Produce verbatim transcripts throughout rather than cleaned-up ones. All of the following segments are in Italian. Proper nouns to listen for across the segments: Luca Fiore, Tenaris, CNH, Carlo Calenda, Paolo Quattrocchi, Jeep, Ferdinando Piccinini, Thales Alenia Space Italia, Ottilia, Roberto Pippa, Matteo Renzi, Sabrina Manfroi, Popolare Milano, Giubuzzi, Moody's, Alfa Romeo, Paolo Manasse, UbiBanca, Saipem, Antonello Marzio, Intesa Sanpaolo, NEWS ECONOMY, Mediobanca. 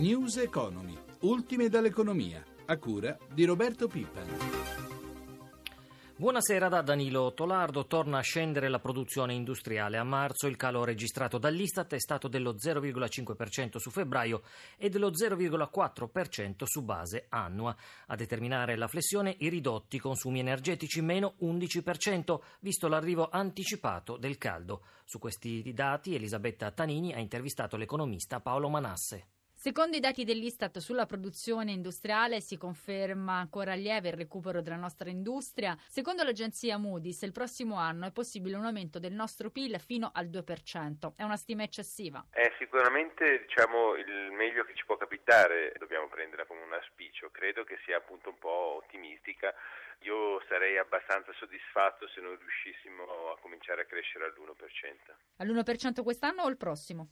News Economy, ultime dall'economia, a cura di Roberto Pippa. Buonasera da Danilo Tolardo. Torna a scendere la produzione industriale. A marzo il calo registrato dall'Istat è stato dello zero virgola cinque per cento su febbraio e dello zero virgola quattro per cento su base annua. A determinare la flessione i ridotti consumi energetici, meno undici per cento, visto l'arrivo anticipato del caldo. Su questi dati Elisabetta Tanini ha intervistato l'economista Paolo Manasse. Secondo i dati dell'Istat sulla produzione industriale si conferma ancora lieve il recupero della nostra industria. Secondo l'agenzia Moody's il prossimo anno è possibile un aumento del nostro P I L fino al due per cento. È una stima eccessiva? È sicuramente, diciamo, il meglio che ci può capitare. Dobbiamo prenderla come un auspicio. Credo che sia appunto un po' ottimistica. Io sarei abbastanza soddisfatto se non riuscissimo a cominciare a crescere all'uno per cento. All'uno per cento quest'anno o il prossimo?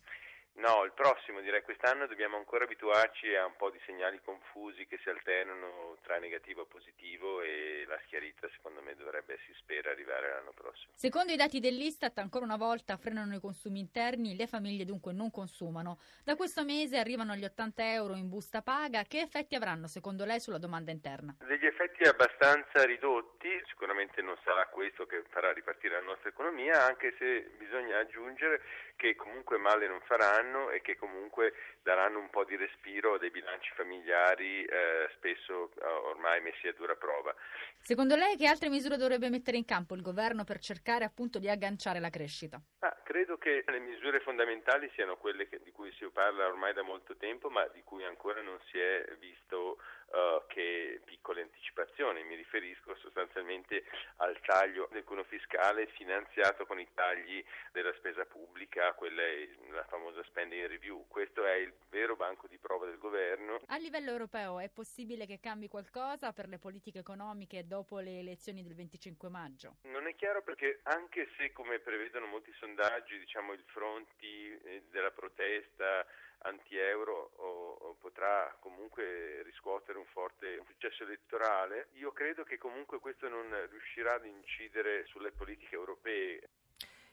No, il prossimo, direi quest'anno dobbiamo ancora abituarci a un po' di segnali confusi che si alternano tra negativo e positivo, e la schiarita secondo me dovrebbe, si spera, arrivare l'anno prossimo. Secondo i dati dell'Istat ancora una volta frenano i consumi interni, le famiglie dunque non consumano. Da questo mese arrivano gli ottanta euro in busta paga. Che effetti avranno secondo lei sulla domanda interna? Degli effetti abbastanza ridotti, sicuramente non sarà questo che farà ripartire la nostra economia, anche se bisogna aggiungere che comunque male non faranno e che comunque daranno un po' di respiro a dei bilanci familiari eh, spesso eh, ormai messi a dura prova. Secondo lei che altre misure dovrebbe mettere in campo il governo per cercare appunto di agganciare la crescita? Ah, credo che le misure fondamentali siano quelle che, di cui si parla ormai da molto tempo, ma di cui ancora non si è visto eh, che piccole anticipazioni. Mi riferisco sostanzialmente al taglio del cuneo fiscale finanziato con i tagli della spesa pubblica, quella è la famosa spesa spending review. Questo è il vero banco di prova del governo. A livello europeo è possibile che cambi qualcosa per le politiche economiche dopo le elezioni del venticinque maggio? Non è chiaro, perché anche se, come prevedono molti sondaggi, diciamo il fronti della protesta anti-euro o, o potrà comunque riscuotere un forte successo elettorale, io credo che comunque questo non riuscirà ad incidere sulle politiche europee.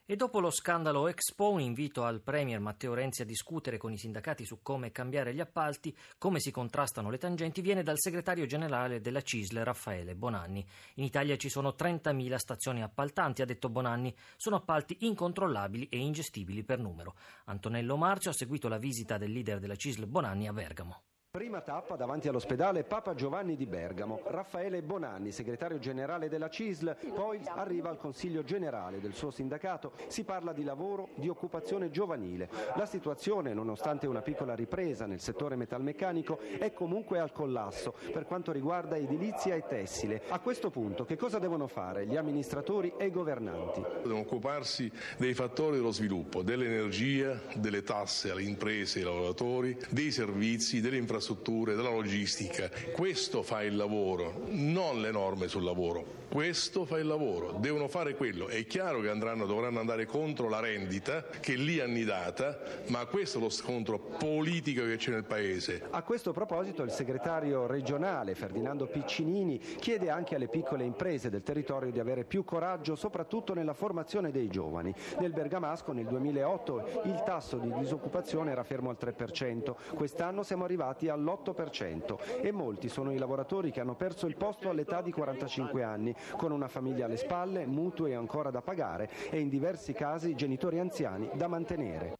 E dopo lo scandalo Expo, un invito al premier Matteo Renzi a discutere con i sindacati su come cambiare gli appalti, come si contrastano le tangenti, viene dal segretario generale della C I S L, Raffaele Bonanni. In Italia ci sono trentamila stazioni appaltanti, ha detto Bonanni. Sono appalti incontrollabili e ingestibili per numero. Antonello Marzio ha seguito la visita del leader della C I S L Bonanni a Bergamo. Prima tappa davanti all'ospedale Papa Giovanni di Bergamo. Raffaele Bonanni, segretario generale della C I S L, poi arriva al Consiglio Generale del suo sindacato. Si parla di lavoro, di occupazione giovanile. La situazione, nonostante una piccola ripresa nel settore metalmeccanico, è comunque al collasso per quanto riguarda edilizia e tessile. A questo punto che cosa devono fare gli amministratori e i governanti? Devono occuparsi dei fattori dello sviluppo, dell'energia, delle tasse alle imprese e ai lavoratori, dei servizi, delle infrastrutture, della logistica. Questo fa il lavoro, non le norme sul lavoro. Questo fa il lavoro, devono fare quello. È chiaro che andranno, dovranno andare contro la rendita che è lì annidata, ma questo è lo scontro politico che c'è nel Paese. A questo proposito il segretario regionale Ferdinando Piccinini chiede anche alle piccole imprese del territorio di avere più coraggio, soprattutto nella formazione dei giovani. Nel Bergamasco nel duemilaotto il tasso di disoccupazione era fermo al tre per cento, quest'anno siamo arrivati a all'otto per cento e molti sono i lavoratori che hanno perso il posto all'età di quarantacinque anni, con una famiglia alle spalle, mutui ancora da pagare e in diversi casi genitori anziani da mantenere.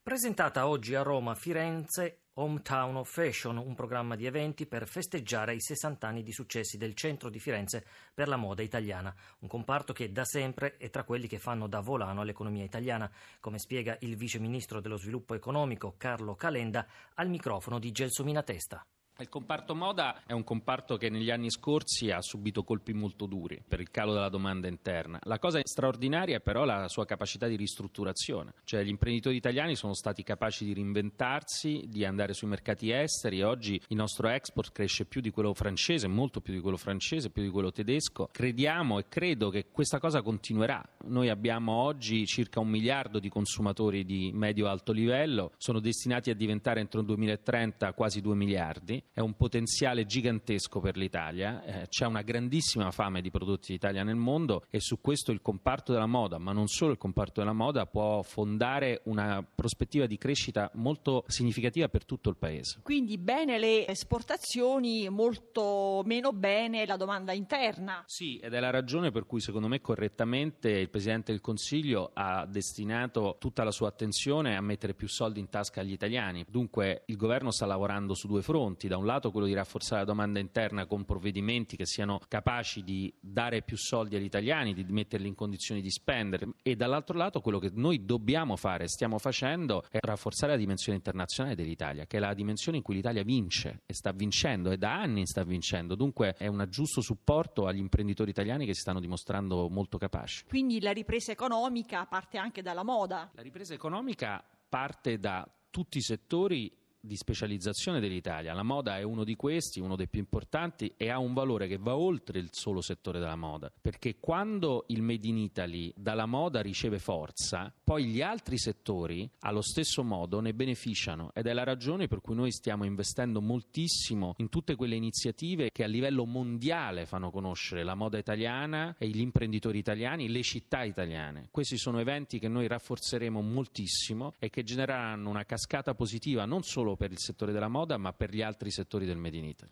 Presentata oggi a Roma, Firenze, Hometown of Fashion, un programma di eventi per festeggiare i sessanta anni di successi del centro di Firenze per la moda italiana, un comparto che da sempre è tra quelli che fanno da volano all'economia italiana, come spiega il vice ministro dello sviluppo economico Carlo Calenda al microfono di Gelsomina Testa. Il comparto moda è un comparto che negli anni scorsi ha subito colpi molto duri per il calo della domanda interna. La cosa straordinaria è però la sua capacità di ristrutturazione, cioè gli imprenditori italiani sono stati capaci di reinventarsi, di andare sui mercati esteri. Oggi il nostro export cresce più di quello francese, molto più di quello francese, più di quello tedesco. Crediamo e credo che questa cosa continuerà. Noi abbiamo oggi circa un miliardo di consumatori di medio-alto livello, sono destinati a diventare entro il duemilatrenta quasi due miliardi. è un potenziale gigantesco per l'Italia, eh, c'è una grandissima fame di prodotti d'Italia nel mondo e su questo il comparto della moda, ma non solo il comparto della moda, può fondare una prospettiva di crescita molto significativa per tutto il Paese. Quindi bene le esportazioni, molto meno bene la domanda interna. Sì, ed è la ragione per cui secondo me correttamente il Presidente del Consiglio ha destinato tutta la sua attenzione a mettere più soldi in tasca agli italiani. Dunque il governo sta lavorando su due fronti, da un lato quello di rafforzare la domanda interna con provvedimenti che siano capaci di dare più soldi agli italiani, di metterli in condizioni di spendere, e dall'altro lato quello che noi dobbiamo fare, stiamo facendo, è rafforzare la dimensione internazionale dell'Italia, che è la dimensione in cui l'Italia vince e sta vincendo e da anni sta vincendo. Dunque è un giusto supporto agli imprenditori italiani che si stanno dimostrando molto capaci. Quindi la ripresa economica parte anche dalla moda? La ripresa economica parte da tutti i settori di specializzazione dell'Italia. La moda è uno di questi, uno dei più importanti, e ha un valore che va oltre il solo settore della moda, perché quando il Made in Italy dalla moda riceve forza, poi gli altri settori allo stesso modo ne beneficiano, ed è la ragione per cui noi stiamo investendo moltissimo in tutte quelle iniziative che a livello mondiale fanno conoscere la moda italiana e gli imprenditori italiani, le città italiane. Questi sono eventi che noi rafforzeremo moltissimo e che genereranno una cascata positiva non solo per il settore della moda, ma per gli altri settori del Made in Italy.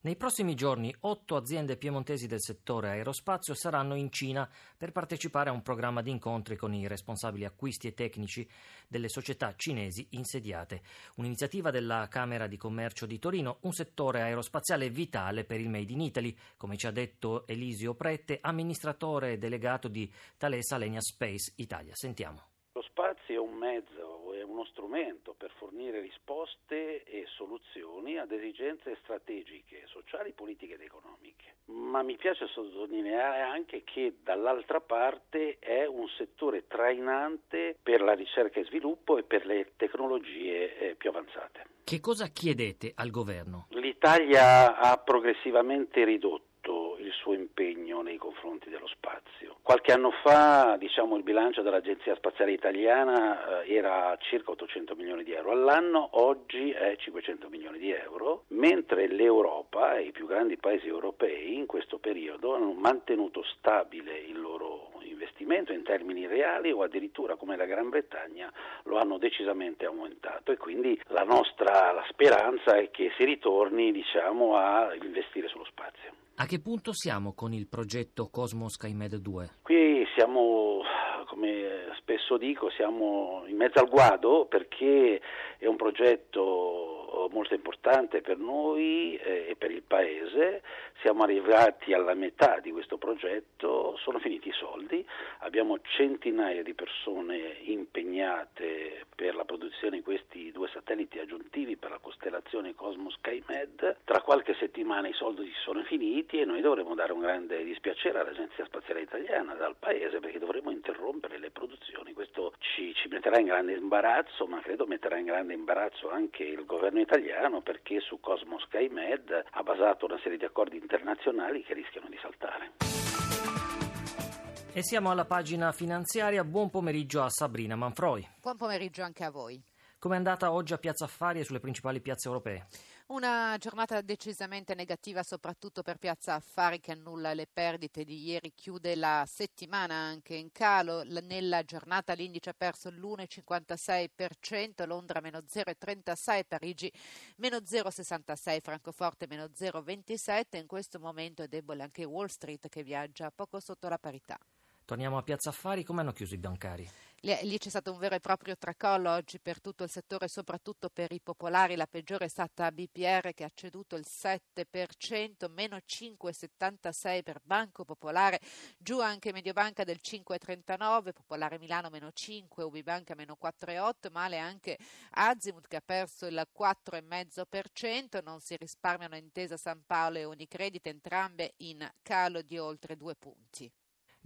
Nei prossimi giorni, otto aziende piemontesi del settore aerospazio saranno in Cina per partecipare a un programma di incontri con i responsabili acquisti e tecnici delle società cinesi insediate. Un'iniziativa della Camera di Commercio di Torino, un settore aerospaziale vitale per il Made in Italy, come ci ha detto Elisio Prete, amministratore delegato di Thales Alenia Space Italia. Sentiamo. Lo spazio è un mezzo, è uno strumento per fornire risposte e soluzioni ad esigenze strategiche, sociali, politiche ed economiche. Ma mi piace sottolineare anche che dall'altra parte è un settore trainante per la ricerca e sviluppo e per le tecnologie più avanzate. Che cosa chiedete al governo? L'Italia ha progressivamente ridotto il suo impegno nei confronti dello spazio. Qualche anno fa, diciamo, il bilancio dell'Agenzia Spaziale Italiana eh, era circa ottocento milioni di euro all'anno, oggi è cinquecento milioni di euro, mentre l'Europa e i più grandi paesi europei in questo periodo hanno mantenuto stabile il loro investimento in termini reali o addirittura, come la Gran Bretagna, lo hanno decisamente aumentato, e quindi la nostra la speranza è che si ritorni, diciamo, a investire sullo spazio. A che punto siamo con il progetto Cosmos SkyMed due? Qui siamo, come spesso dico, siamo in mezzo al guado, perché è un progetto molto importante per noi e per il Paese. Siamo arrivati alla metà di questo progetto, sono finiti i soldi, abbiamo centinaia di persone impegnate per la produzione di questi due satelliti aggiuntivi per la costellazione Cosmos SkyMed. Tra qualche settimana i soldi sono finiti e noi dovremo dare un grande dispiacere all'Agenzia Spaziale Italiana, dal Paese, perché dovremo interrompere le produzioni. Questo ci, ci metterà in grande imbarazzo, ma credo metterà in grande imbarazzo anche il governo italiano, perché su Cosmos SkyMed ha basato una serie di accordi internazionali che rischiano di saltare. E siamo alla pagina finanziaria. Buon pomeriggio a Sabrina Manfroi. Buon pomeriggio anche a voi. Com'è andata oggi a Piazza Affari e sulle principali piazze europee? Una giornata decisamente negativa, soprattutto per Piazza Affari, che annulla le perdite di ieri, chiude la settimana anche in calo. Nella giornata l'indice ha perso l'uno virgola cinquantasei per cento, Londra meno zero virgola trentasei, Parigi meno zero virgola sessantasei, Francoforte meno zero virgola ventisette. In questo momento è debole anche Wall Street, che viaggia poco sotto la parità. Torniamo a Piazza Affari. Come hanno chiuso i bancari? Lì c'è stato un vero e proprio tracollo oggi per tutto il settore, soprattutto per i popolari. La peggiore è stata B P R, che ha ceduto il sette per cento, meno cinque virgola settantasei per Banco Popolare, giù anche Mediobanca del cinque virgola trentanove, Popolare Milano meno cinque, UbiBanca meno quattro virgola otto, male anche Azimut, che ha perso il quattro virgola cinque per cento, non si risparmiano Intesa Sanpaolo e UniCredit, entrambe in calo di oltre due punti.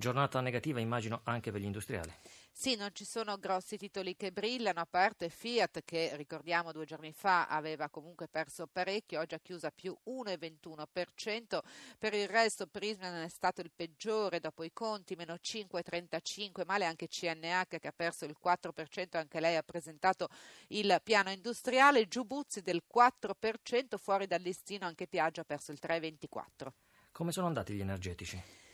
Giornata negativa immagino anche per gli industriali. Sì, non ci sono grossi titoli che brillano, a parte Fiat che, ricordiamo, due giorni fa aveva comunque perso parecchio, oggi ha chiuso a più uno virgola ventuno per cento. Per il resto Prisman è stato il peggiore dopo i conti, meno cinque virgola trentacinque per cento, male anche C N H che ha perso il quattro per cento, anche lei ha presentato il piano industriale, Giubuzzi del quattro per cento, fuori dal listino anche Piaggio ha perso il tre virgola ventiquattro per cento. Come sono andati gli energetici?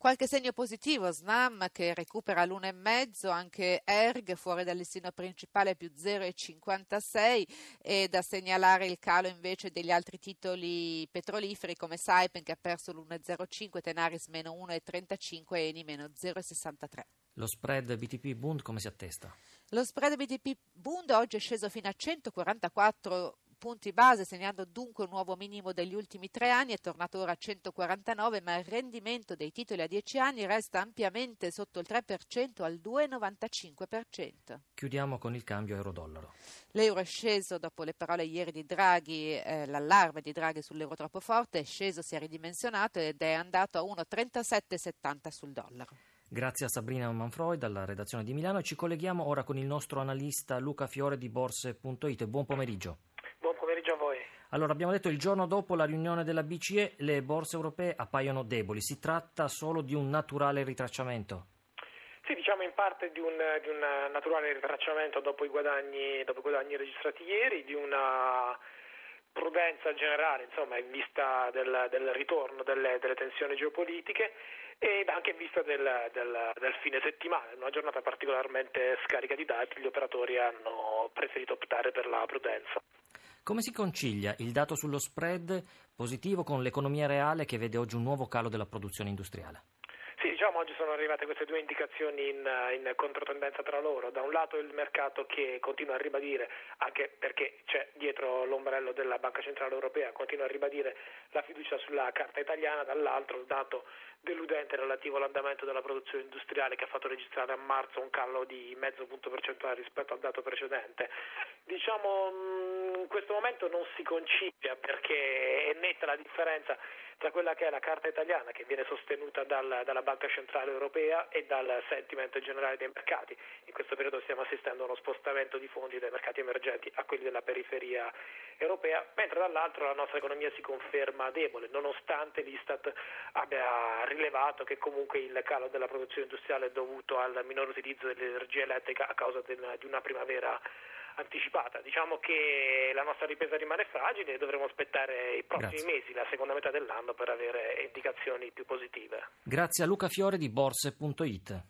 Qualche segno positivo, Snam che recupera l'uno virgola cinque, anche Erg fuori dal listino principale più zero virgola cinquantasei, e da segnalare il calo invece degli altri titoli petroliferi come Saipem che ha perso l'uno virgola zero cinque, Tenaris meno uno virgola trentacinque, Eni meno zero virgola sessantatré. Lo spread B T P Bund come si attesta? Lo spread B T P Bund oggi è sceso fino a centoquarantaquattro punti base, segnando dunque un nuovo minimo degli ultimi tre anni, è tornato ora a centoquarantanove, ma il rendimento dei titoli a dieci anni resta ampiamente sotto il tre per cento, al due virgola novantacinque per cento. Chiudiamo con il cambio euro-dollaro. L'euro è sceso dopo le parole ieri di Draghi, eh, l'allarme di Draghi sull'euro troppo forte, è sceso, si è ridimensionato ed è andato a uno virgola trentasette settanta sul dollaro. Grazie a Sabrina Manfroi dalla redazione di Milano, e ci colleghiamo ora con il nostro analista Luca Fiore di Borse punto it. Buon pomeriggio. Allora, abbiamo detto il giorno dopo la riunione della B C E le borse europee appaiono deboli, si tratta solo di un naturale ritracciamento? Sì, diciamo in parte di un, di un naturale ritracciamento dopo i guadagni, dopo i guadagni registrati ieri, di una prudenza generale, insomma, in vista del, del ritorno delle, delle tensioni geopolitiche e anche in vista del, del, del fine settimana, una giornata particolarmente scarica di dati, gli operatori hanno preferito optare per la prudenza. Come si concilia il dato sullo spread positivo con l'economia reale che vede oggi un nuovo calo della produzione industriale? Sì, diciamo oggi sono arrivate queste due indicazioni in, in controtendenza tra loro. Da un lato il mercato che continua a ribadire, anche perché c'è dietro l'ombrello della Banca Centrale Europea, continua a ribadire la fiducia sulla carta italiana, dall'altro il dato deludente relativo all'andamento della produzione industriale che ha fatto registrare a marzo un calo di mezzo punto percentuale rispetto al dato precedente. Diciamo in questo momento non si concilia perché è netta la differenza tra quella che è la carta italiana che viene sostenuta dal, dalla Banca Centrale Europea e dal sentimento generale dei mercati. In questo periodo stiamo assistendo a uno spostamento di fondi dai mercati emergenti a quelli della periferia europea, mentre dall'altro la nostra economia si conferma debole, nonostante l'Istat abbia rilevato che comunque il calo della produzione industriale è dovuto al minore utilizzo dell'energia elettrica a causa di una primavera anticipata. Diciamo che la nostra ripresa rimane fragile e dovremo aspettare i prossimi Grazie. mesi, la seconda metà dell'anno, per avere indicazioni più positive. Grazie a Luca Fiore di Borse punto it.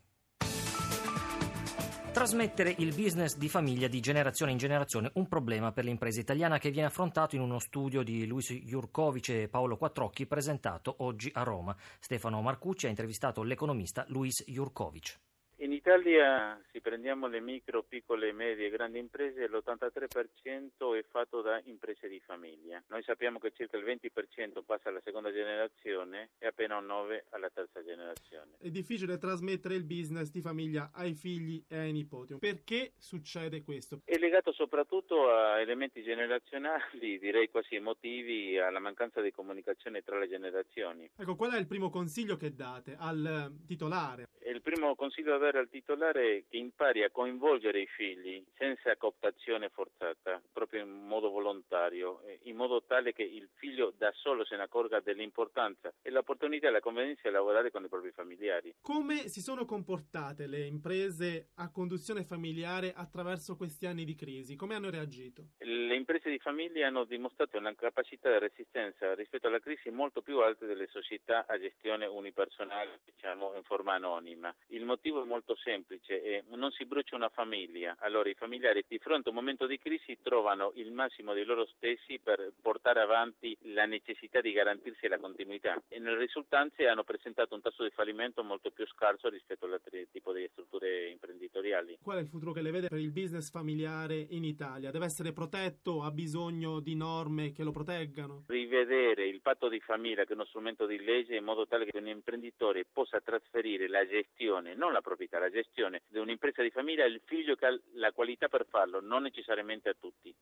Trasmettere il business di famiglia di generazione in generazione, un problema per l'impresa italiana che viene affrontato in uno studio di Luis Jurkovic e Paolo Quattrocchi presentato oggi a Roma. Stefano Marcucci ha intervistato l'economista Luis Jurkovic. In Italia, se prendiamo le micro, piccole, medie e grandi imprese, l'ottantatré per cento è fatto da imprese di famiglia. Noi sappiamo che circa il venti per cento passa alla seconda generazione e appena un nove per cento alla terza generazione. È difficile trasmettere il business di famiglia ai figli e ai nipoti. Perché succede questo? È legato soprattutto a elementi generazionali, direi quasi emotivi, alla mancanza di comunicazione tra le generazioni. Ecco, qual è il primo consiglio che date al titolare? Il primo consiglio da al titolare che impari a coinvolgere i figli senza cooptazione forzata, proprio in modo volontario, in modo tale che il figlio da solo se ne accorga dell'importanza e l'opportunità e la convenienza di lavorare con i propri familiari. Come si sono comportate le imprese a conduzione familiare attraverso questi anni di crisi? Come hanno reagito? Le imprese di famiglia hanno dimostrato una capacità di resistenza rispetto alla crisi molto più alta delle società a gestione unipersonale, diciamo in forma anonima. Il motivo è molto molto semplice, eh, non si brucia una famiglia, allora i familiari di fronte a un momento di crisi trovano il massimo di loro stessi per portare avanti la necessità di garantirsi la continuità e nelle risultanze hanno presentato un tasso di fallimento molto più scarso rispetto all'altro tipo di strutture imprenditoriali. Qual è il futuro che le vede per il business familiare in Italia? Deve essere protetto? Ha bisogno di norme che lo proteggano? Rivedere il patto di famiglia che è uno strumento di legge in modo tale che un imprenditore possa trasferire la gestione, non la proprietà, la gestione di un'impresa di famiglia, il figlio che ha la qualità per farlo, non necessariamente a tutti.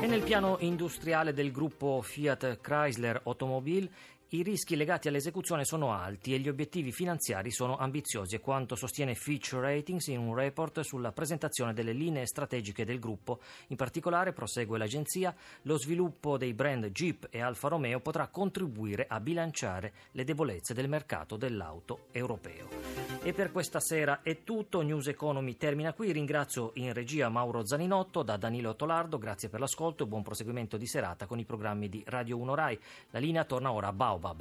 E nel piano industriale del gruppo Fiat Chrysler Automobil I rischi legati all'esecuzione sono alti e gli obiettivi finanziari sono ambiziosi, è quanto sostiene Fitch Ratings in un report sulla presentazione delle linee strategiche del gruppo. In particolare, prosegue l'agenzia, lo sviluppo dei brand Jeep e Alfa Romeo potrà contribuire a bilanciare le debolezze del mercato dell'auto europeo. E per questa sera è tutto. News Economy termina qui. Ringrazio in regia Mauro Zaninotto, da Danilo Tolardo. Grazie per l'ascolto e buon proseguimento di serata con i programmi di Radio uno Rai. La linea torna ora a Baobab.